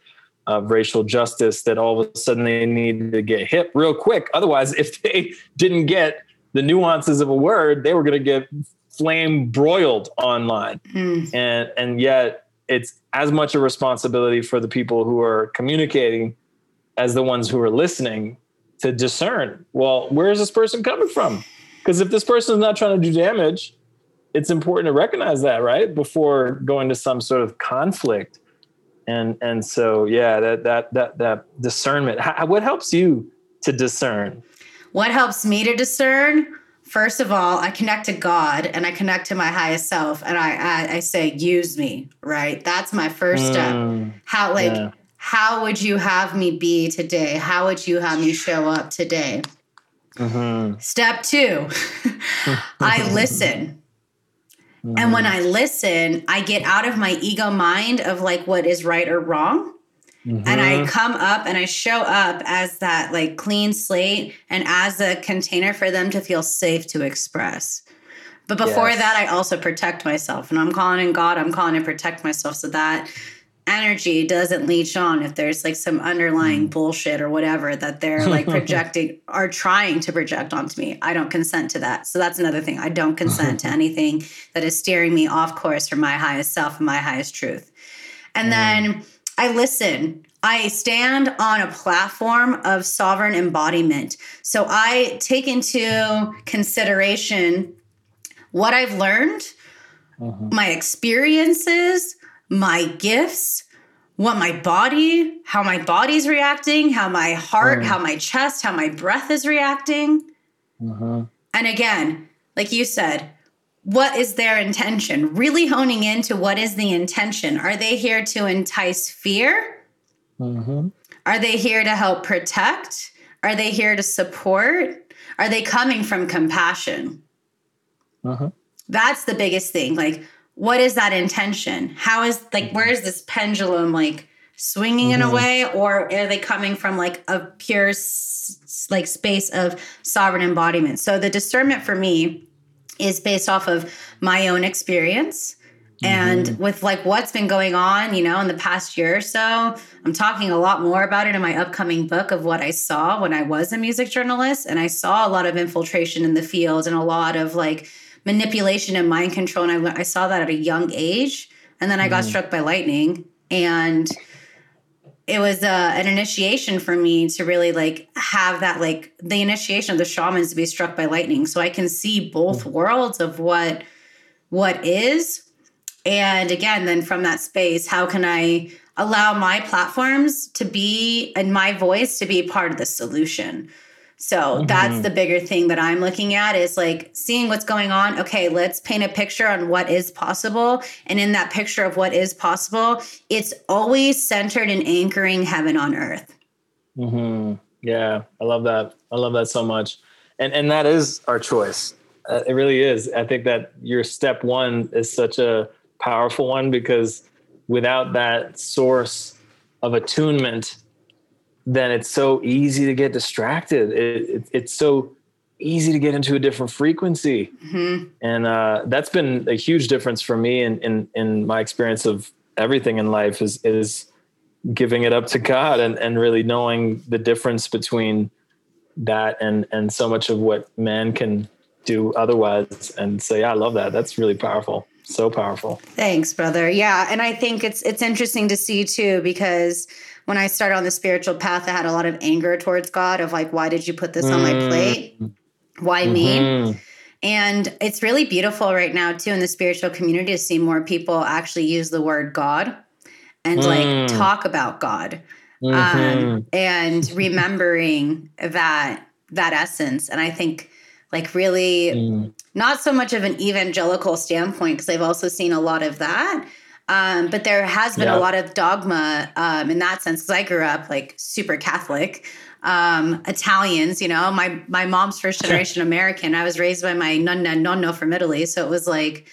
of racial justice, that all of a sudden they needed to get hip real quick. Otherwise, if they didn't get the nuances of a word, they were going to get flame broiled online. Mm. And, and yet it's as much a responsibility for the people who are communicating as the ones who are listening to discern, well, where is this person coming from? Because if this person is not trying to do damage, it's important to recognize that, right? Before going to some sort of conflict. And and so, yeah, that that that that discernment. How, what helps you to discern? What helps me to discern? First of all, I connect to God and I connect to my highest self, and I I, I say, use me, right? That's my first step. Mm, how like yeah. how would you have me be today? How would you have me show up today? Mm-hmm. Step two, I listen. Mm-hmm. And when I listen, I get out of my ego mind of like what is right or wrong. Mm-hmm. And I come up and I show up as that like clean slate and as a container for them to feel safe to express. But before yes. that, I also protect myself, and I'm calling in God. I'm calling to protect myself so that energy doesn't leech on if there's like some underlying bullshit or whatever that they're like projecting or trying to project onto me. I don't consent to that. So that's another thing. I don't consent to anything that is steering me off course from my highest self and my highest truth. And mm. then I listen. I stand on a platform of sovereign embodiment. So I take into consideration what I've learned, mm-hmm. my experiences, my gifts, what my body, how my body's reacting, how my heart, mm. how my chest, how my breath is reacting. Uh-huh. And again, like you said, what is their intention? Really honing into what is the intention. Are they here to entice fear? Uh-huh. Are they here to help protect? Are they here to support? Are they coming from compassion? Uh-huh. That's the biggest thing. Like, what is that intention? How is, like, where is this pendulum, like, swinging in mm-hmm. a way? Or are they coming from, like, a pure, s- like, space of sovereign embodiment? So the discernment for me is based off of my own experience mm-hmm. and with, like, what's been going on, you know, in the past year or so. I'm talking a lot more about it in my upcoming book of what I saw when I was a music journalist. And I saw a lot of infiltration in the field and a lot of, like, manipulation and mind control. And I, I saw that at a young age. And then I got mm. struck by lightning. And it was uh, an initiation for me to really like have that, like the initiation of the shamans to be struck by lightning. So I can see both worlds of what, what is And again, then from that space, how can I allow my platforms to be and my voice to be part of the solution? So mm-hmm. that's the bigger thing that I'm looking at is like seeing what's going on. Okay, let's paint a picture on what is possible. And in that picture of what is possible, it's always centered in anchoring heaven on earth. Mm-hmm. Yeah, I love that. I love that so much. And and that is our choice. Uh, it really is. I think that your step one is such a powerful one because without that source of attunement, then it's so easy to get distracted. It, it, it's so easy to get into a different frequency. Mm-hmm. And uh, that's been a huge difference for me in, in, in my experience of everything in life is, is giving it up to God and, and really knowing the difference between that and, and so much of what man can do otherwise and say, yeah, I love that. That's really powerful. So powerful. Thanks, brother. Yeah. And I think it's, it's interesting to see too, because when I started on the spiritual path, I had a lot of anger towards God of like, why did you put this mm. on my plate? Why mm-hmm. me? And it's really beautiful right now too, in the spiritual community to see more people actually use the word God and mm. like talk about God mm-hmm. um, and remembering that, that essence. And I think like really mm. not so much of an evangelical standpoint, because I've also seen a lot of that. Um, but there has been yeah. a lot of dogma um, in that sense, because I grew up like super Catholic, um, Italians, you know, my my mom's first generation American. I was raised by my nonna nonno from Italy. So it was like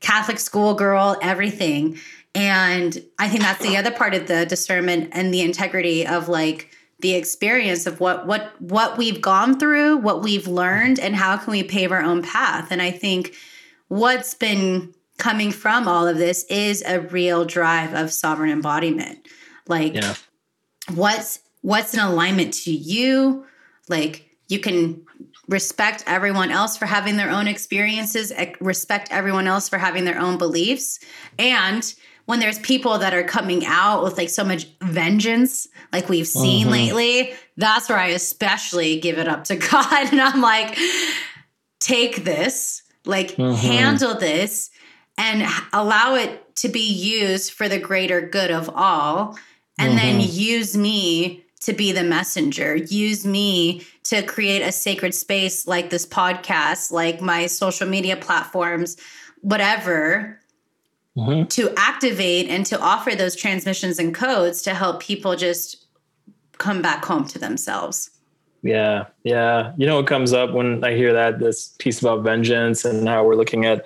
Catholic schoolgirl, everything. And I think that's the other part of the discernment and the integrity of like the experience of what what what we've gone through, what we've learned, and how can we pave our own path. And I think what's been coming from all of this is a real drive of sovereign embodiment. Like yeah. what's, what's in alignment to you. Like you can respect everyone else for having their own experiences, respect everyone else for having their own beliefs. And when there's people that are coming out with like so much vengeance, like we've seen mm-hmm. lately, that's where I especially give it up to God. And I'm like, take this, like mm-hmm. handle this, and allow it to be used for the greater good of all. And mm-hmm. then use me to be the messenger. Use me to create a sacred space like this podcast, like my social media platforms, whatever, mm-hmm. to activate and to offer those transmissions and codes to help people just come back home to themselves. Yeah, yeah. You know what comes up when I hear that, this piece about vengeance and how we're looking at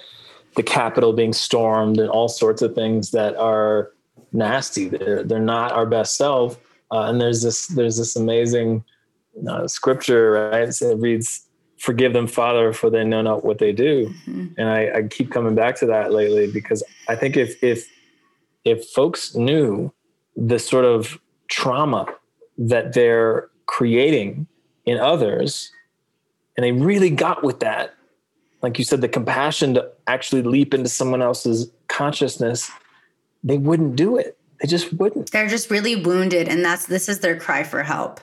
the Capitol being stormed and all sorts of things that are nasty. They're, they're not our best self. Uh, and there's this, there's this amazing uh, scripture, right? So it reads, forgive them, Father, for they know not what they do. Mm-hmm. And I, I keep coming back to that lately, because I think if, if, if folks knew the sort of trauma that they're creating in others, and they really got with that, like you said, the compassion to actually leap into someone else's consciousness, they wouldn't do it. They just wouldn't. They're just really wounded. And that's, this is their cry for help.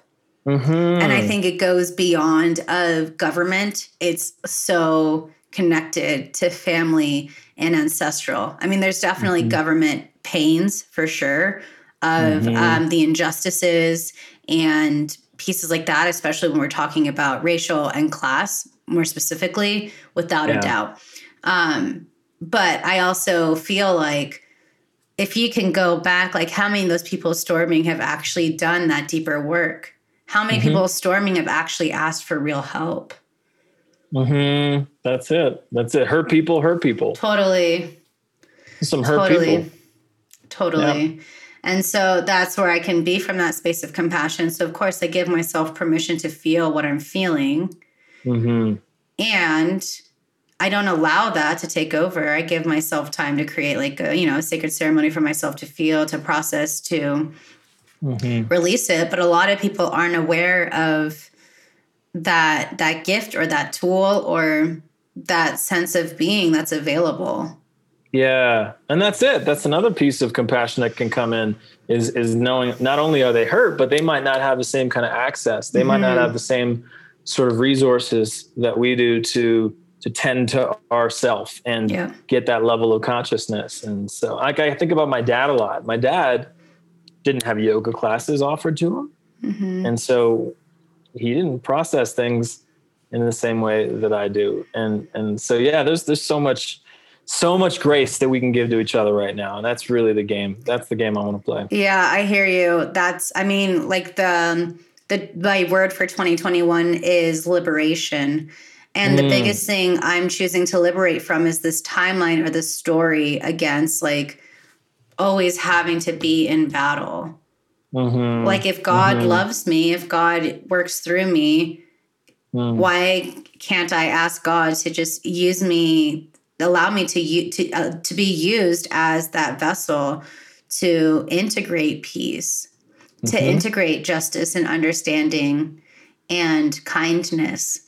Mm-hmm. And I think it goes beyond of government. It's so connected to family and ancestral. I mean, there's definitely mm-hmm. government pains for sure of mm-hmm. um, the injustices and pieces like that, especially when we're talking about racial and class more specifically, without yeah. a doubt. Um, but I also feel like if you can go back, like how many of those people storming have actually done that deeper work? How many mm-hmm. people storming have actually asked for real help? Mm-hmm. That's it. That's it. Hurt people, hurt people. Totally. Some hurt totally. people. Totally. Yeah. And so that's where I can be from that space of compassion. So of course I give myself permission to feel what I'm feeling. Mm-hmm. And I don't allow that to take over. I give myself time to create like a, you know, a sacred ceremony for myself to feel, to process, to mm-hmm. release it. But a lot of people aren't aware of that, that gift or that tool or that sense of being that's available. Yeah. And that's it. That's another piece of compassion that can come in is, is knowing not only are they hurt, but they might not have the same kind of access. They mm-hmm. might not have the same sort of resources that we do to to tend to ourself and yeah. get that level of consciousness. And so like, I think about my dad a lot. My dad didn't have yoga classes offered to him. Mm-hmm. And so he didn't process things in the same way that I do. And, and so, yeah, there's, there's so much, so much grace that we can give to each other right now. And that's really the game. That's the game I want to play. Yeah, I hear you. That's, I mean, like the, the, my word for twenty twenty-one is liberation. And the mm. biggest thing I'm choosing to liberate from is this timeline or this story against like always having to be in battle. Mm-hmm. Like if God mm-hmm. loves me, if God works through me, mm. why can't I ask God to just use me, allow me to to uh, to be used as that vessel to integrate peace, mm-hmm. to integrate justice and understanding and kindness.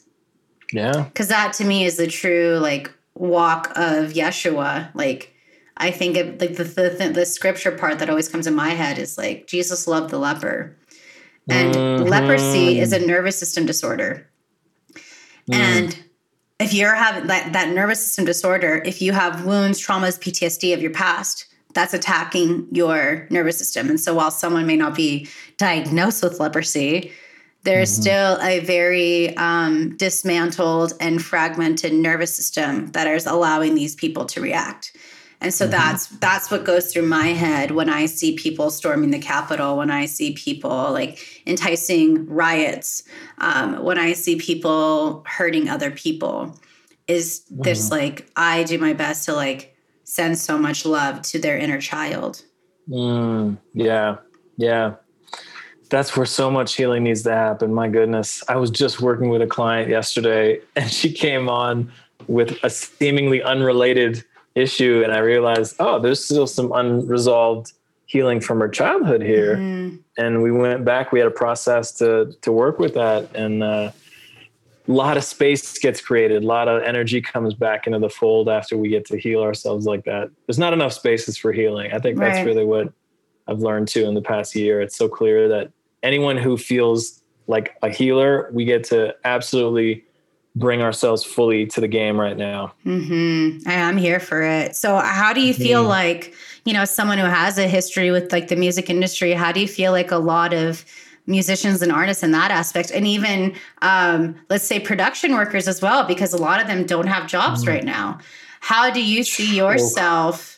Yeah. Because that to me is the true like walk of Yeshua. Like I think it, like the, the the scripture part that always comes in my head is like Jesus loved the leper, and mm-hmm. leprosy is a nervous system disorder. Mm. And if you're having that, that nervous system disorder, if you have wounds, traumas, P T S D of your past, that's attacking your nervous system. And so while someone may not be diagnosed with leprosy, there's mm-hmm. still a very um, dismantled and fragmented nervous system that is allowing these people to react. And so mm-hmm. that's that's what goes through my head when I see people storming the Capitol, when I see people like enticing riots, um, when I see people hurting other people, is mm-hmm. this like I do my best to like send so much love to their inner child. Mm, yeah, yeah. That's where so much healing needs to happen. My goodness. I was just working with a client yesterday and she came on with a seemingly unrelated issue. And I realized, oh, there's still some unresolved healing from her childhood here. Mm-hmm. And we went back, we had a process to, to work with that. And uh, a lot of space gets created. A lot of energy comes back into the fold after we get to heal ourselves like that. There's not enough spaces for healing. I think right. that's really what I've learned too in the past year. It's so clear that anyone who feels like a healer, we get to absolutely bring ourselves fully to the game right now. Mm-hmm. I'm here for it. So how do you mm-hmm. feel like, you know, someone who has a history with like the music industry, how do you feel like a lot of musicians and artists in that aspect, and even um, let's say production workers as well, because a lot of them don't have jobs mm-hmm. right now. How do you see yourself,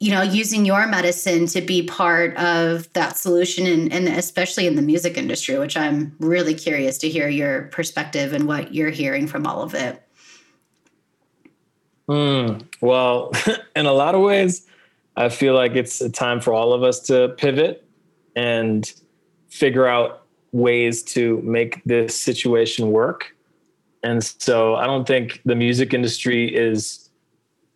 you know, using your medicine to be part of that solution, and, and especially in the music industry, which I'm really curious to hear your perspective and what you're hearing from all of it. Mm, well, in a lot of ways, I feel like it's a time for all of us to pivot and figure out ways to make this situation work. And so I don't think the music industry is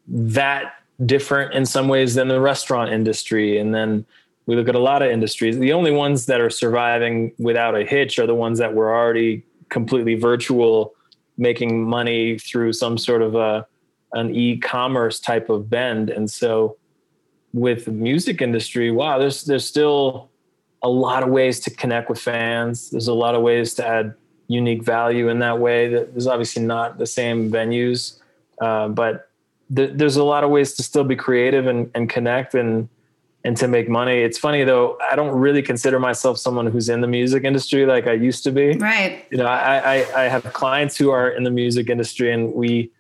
that different in some ways than the restaurant industry. And then we look at a lot of industries. The only ones that are surviving without a hitch are the ones that were already completely virtual, making money through some sort of a, an e-commerce type of bend. And so with the music industry, wow, there's, there's still a lot of ways to connect with fans. There's a lot of ways to add unique value in that way. There's obviously not the same venues, uh, but there's a lot of ways to still be creative and, and connect and, and to make money. It's funny though. I don't really consider myself someone who's in the music industry like I used to be. Right. You know, I, I, I have clients who are in the music industry and we,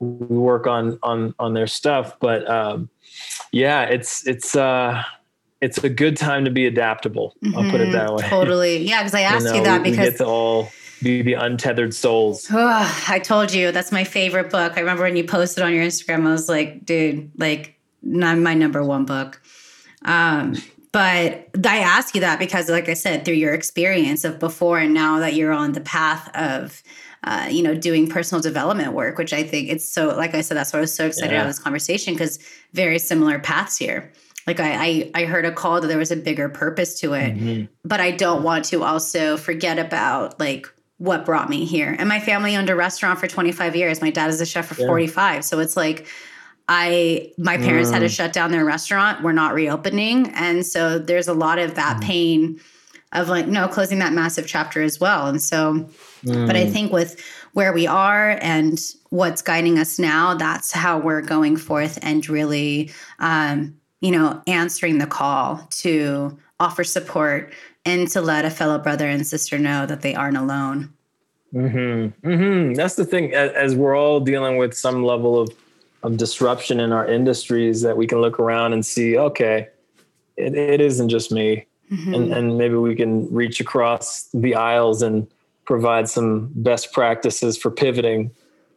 we work on, on, on their stuff, but, um, yeah, it's, it's, uh, it's a good time to be adaptable. Mm-hmm. I'll put it that way. Totally. Yeah. Cause I asked you, know, you that we, because we get to all, Be the Untethered Souls. Oh, I told you, that's my favorite book. I remember when you posted on your Instagram, I was like, dude, like, not my number one book. Um, but I ask you that because, like I said, through your experience of before and now that you're on the path of, uh, you know, doing personal development work, which I think it's so, like I said, that's why I was so excited yeah. about this conversation, because very similar paths here. Like I, I I heard a call that there was a bigger purpose to it, mm-hmm. but I don't want to also forget about like, what brought me here. And my family owned a restaurant for twenty-five years. My dad is a chef for yeah. forty-five. So it's like, I, my parents mm. had to shut down their restaurant. We're not reopening. And so there's a lot of that mm. pain of like, no, closing that massive chapter as well. And so, mm. but I think with where we are and what's guiding us now, that's how we're going forth and really, um, you know, answering the call to offer support and to let a fellow brother and sister know that they aren't alone. Mm-hmm. Mm-hmm. That's the thing, as, as we're all dealing with some level of, of disruption in our industries, that we can look around and see, okay, it, it isn't just me. Mm-hmm. And, and maybe we can reach across the aisles and provide some best practices for pivoting.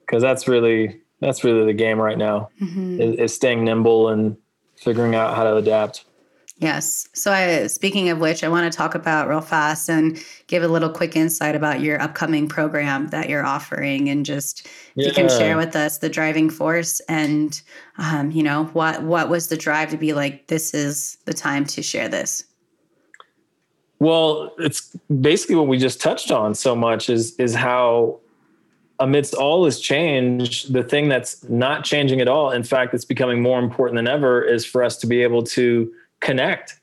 Cause that's really, that's really the game right now, mm-hmm. is, is staying nimble and figuring out how to adapt. Yes. So I, speaking of which, I want to talk about real fast and give a little quick insight about your upcoming program that you're offering, and just yeah. you can share with us the driving force and, um, you know, what, what was the drive to be like, this is the time to share this? Well, it's basically what we just touched on so much is, is how amidst all this change, the thing that's not changing at all, in fact, it's becoming more important than ever, is for us to be able to connect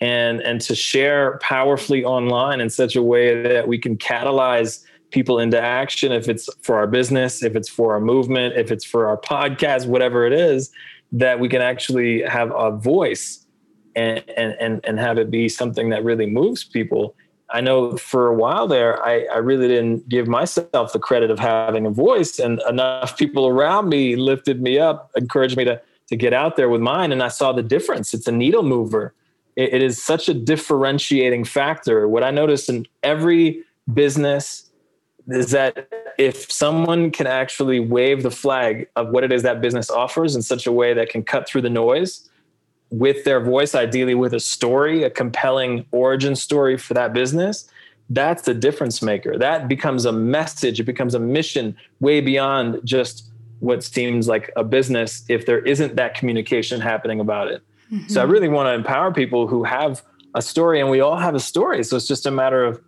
and and to share powerfully online in such a way that we can catalyze people into action. If it's for our business, if it's for our movement, if it's for our podcast, whatever it is, that we can actually have a voice and and and have it be something that really moves people. I know for a while there, I, I really didn't give myself the credit of having a voice, and enough people around me lifted me up, encouraged me to to get out there with mine. And I saw the difference. It's a needle mover. It, it is such a differentiating factor. What I noticed in every business is that if someone can actually wave the flag of what it is that business offers in such a way that can cut through the noise with their voice, ideally with a story, a compelling origin story for that business, that's the difference maker. That becomes a message. It becomes a mission way beyond just what seems like a business if there isn't that communication happening about it. Mm-hmm. So I really want to empower people who have a story, and we all have a story. So it's just a matter of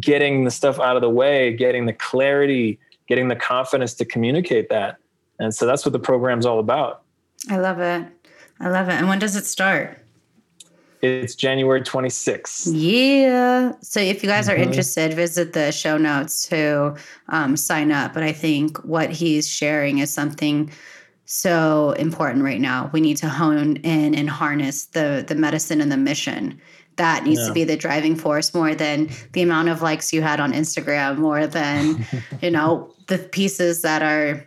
getting the stuff out of the way, getting the clarity, getting the confidence to communicate that. And so that's what the program's all about. I love it. I love it. And when does it start? It's January twenty-sixth. Yeah. So if you guys are mm-hmm. interested, visit the show notes to um, sign up. But I think what he's sharing is something so important right now. We need to hone in and harness the the medicine and the mission. That needs yeah. to be the driving force, more than the amount of likes you had on Instagram, more than, you know, the pieces that are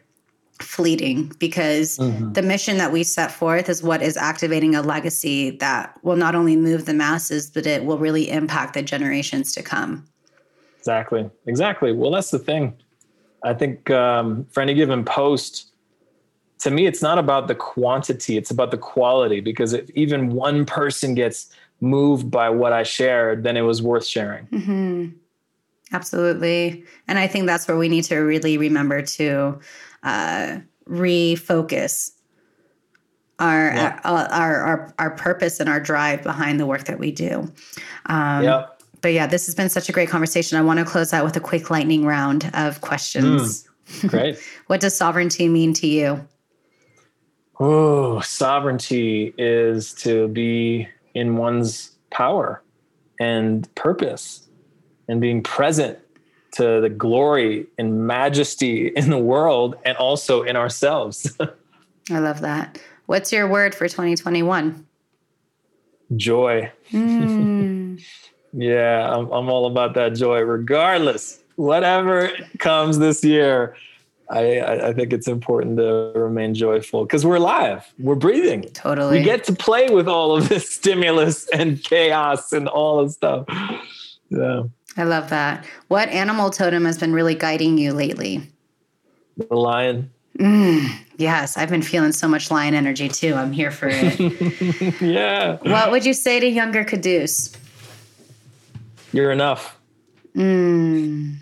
fleeting, because mm-hmm. the mission that we set forth is what is activating a legacy that will not only move the masses, but it will really impact the generations to come. Exactly. Exactly. Well, that's the thing. I think um, for any given post, to me, it's not about the quantity, it's about the quality, because if even one person gets moved by what I shared, then it was worth sharing. Mm-hmm. Absolutely. And I think that's where we need to really remember to Uh, refocus our, yeah. our, our our our purpose and our drive behind the work that we do. Um, yep. But yeah, this has been such a great conversation. I want to close out with a quick lightning round of questions. Mm, great. What does sovereignty mean to you? Oh, sovereignty is to be in one's power and purpose and being present to the glory and majesty in the world and also in ourselves. I love that. What's your word for twenty twenty-one? Joy. Mm. yeah, I'm, I'm all about that joy. Regardless, whatever comes this year, I, I, I think it's important to remain joyful because we're alive. We're breathing. Totally. We get to play with all of this stimulus and chaos and all this stuff. Yeah. I love that. What animal totem has been really guiding you lately? The lion. Mm, yes, I've been feeling so much lion energy too. I'm here for it. yeah. What would you say to younger Caduce? You're enough. Mm,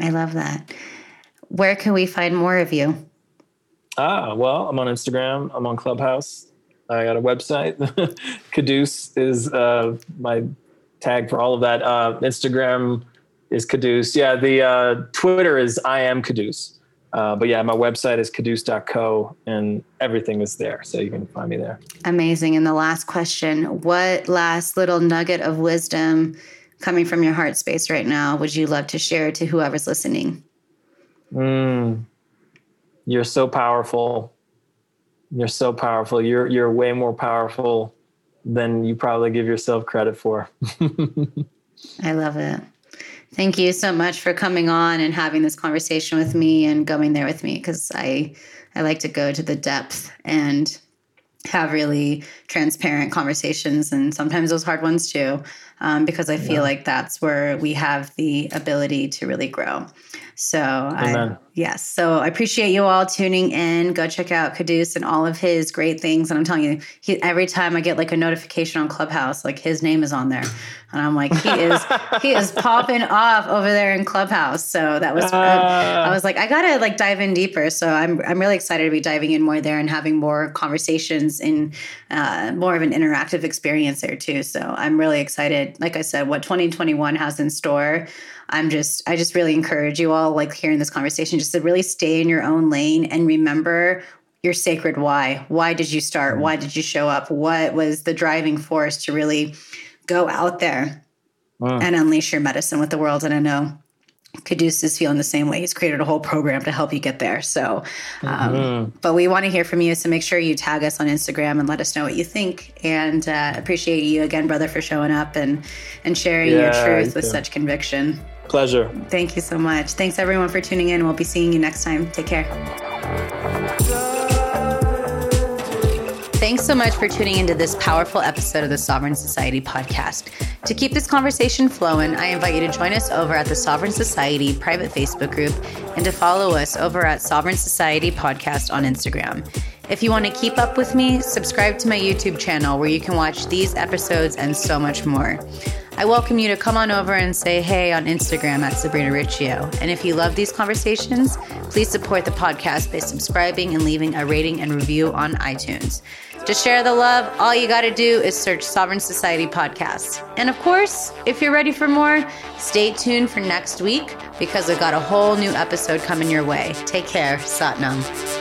I love that. Where can we find more of you? Ah, well, I'm on Instagram. I'm on Clubhouse. I got a website. Caduce is uh, my tag for all of that. Uh, Instagram is Caduce. Yeah, the uh, Twitter is I am Caduce. Uh, but yeah, my website is caduce dot co and everything is there. So you can find me there. Amazing. And the last question, what last little nugget of wisdom coming from your heart space right now would you love to share to whoever's listening? Mm. You're so powerful. You're so powerful. You're you're way more powerful than you probably give yourself credit for. I love it. Thank you so much for coming on and having this conversation with me and going there with me, because I, I like to go to the depth and have really transparent conversations, and sometimes those hard ones too, um, because I feel yeah. like that's where we have the ability to really grow. So I, yes, so I appreciate you all tuning in. Go check out Caduce and all of his great things. And I'm telling you, he, every time I get like a notification on Clubhouse, like his name is on there, and I'm like, he is he is popping off over there in Clubhouse. So that was uh, I, I was like, I gotta like dive in deeper. So I'm I'm really excited to be diving in more there and having more conversations and uh, more of an interactive experience there too. So I'm really excited. Like I said, what twenty twenty-one has in store. I'm just, I just really encourage you all, like hearing this conversation, just to really stay in your own lane and remember your sacred why. Why did you start? Why did you show up? What was the driving force to really go out there wow. and unleash your medicine with the world? And I know Caduce is feeling the same way. He's created a whole program to help you get there. So, um, mm-hmm. but we want to hear from you. So make sure you tag us on Instagram and let us know what you think. And uh, appreciate you again, brother, for showing up and, and sharing yeah, your truth with too. Such conviction. Pleasure. Thank you so much. Thanks everyone for tuning in. We'll be seeing you next time. Take care. Thanks so much for tuning into this powerful episode of the Sovereign Society podcast. To keep this conversation flowing, I invite you to join us over at the Sovereign Society private Facebook group and to follow us over at Sovereign Society Podcast on Instagram. If you want to keep up with me, subscribe to my YouTube channel where you can watch these episodes and so much more. I welcome you to come on over and say hey on Instagram at Sabrina Riccio. And if you love these conversations, please support the podcast by subscribing and leaving a rating and review on iTunes. To share the love, all you got to do is search Sovereign Society Podcast. And of course, if you're ready for more, stay tuned for next week because we've got a whole new episode coming your way. Take care. Sat Nam.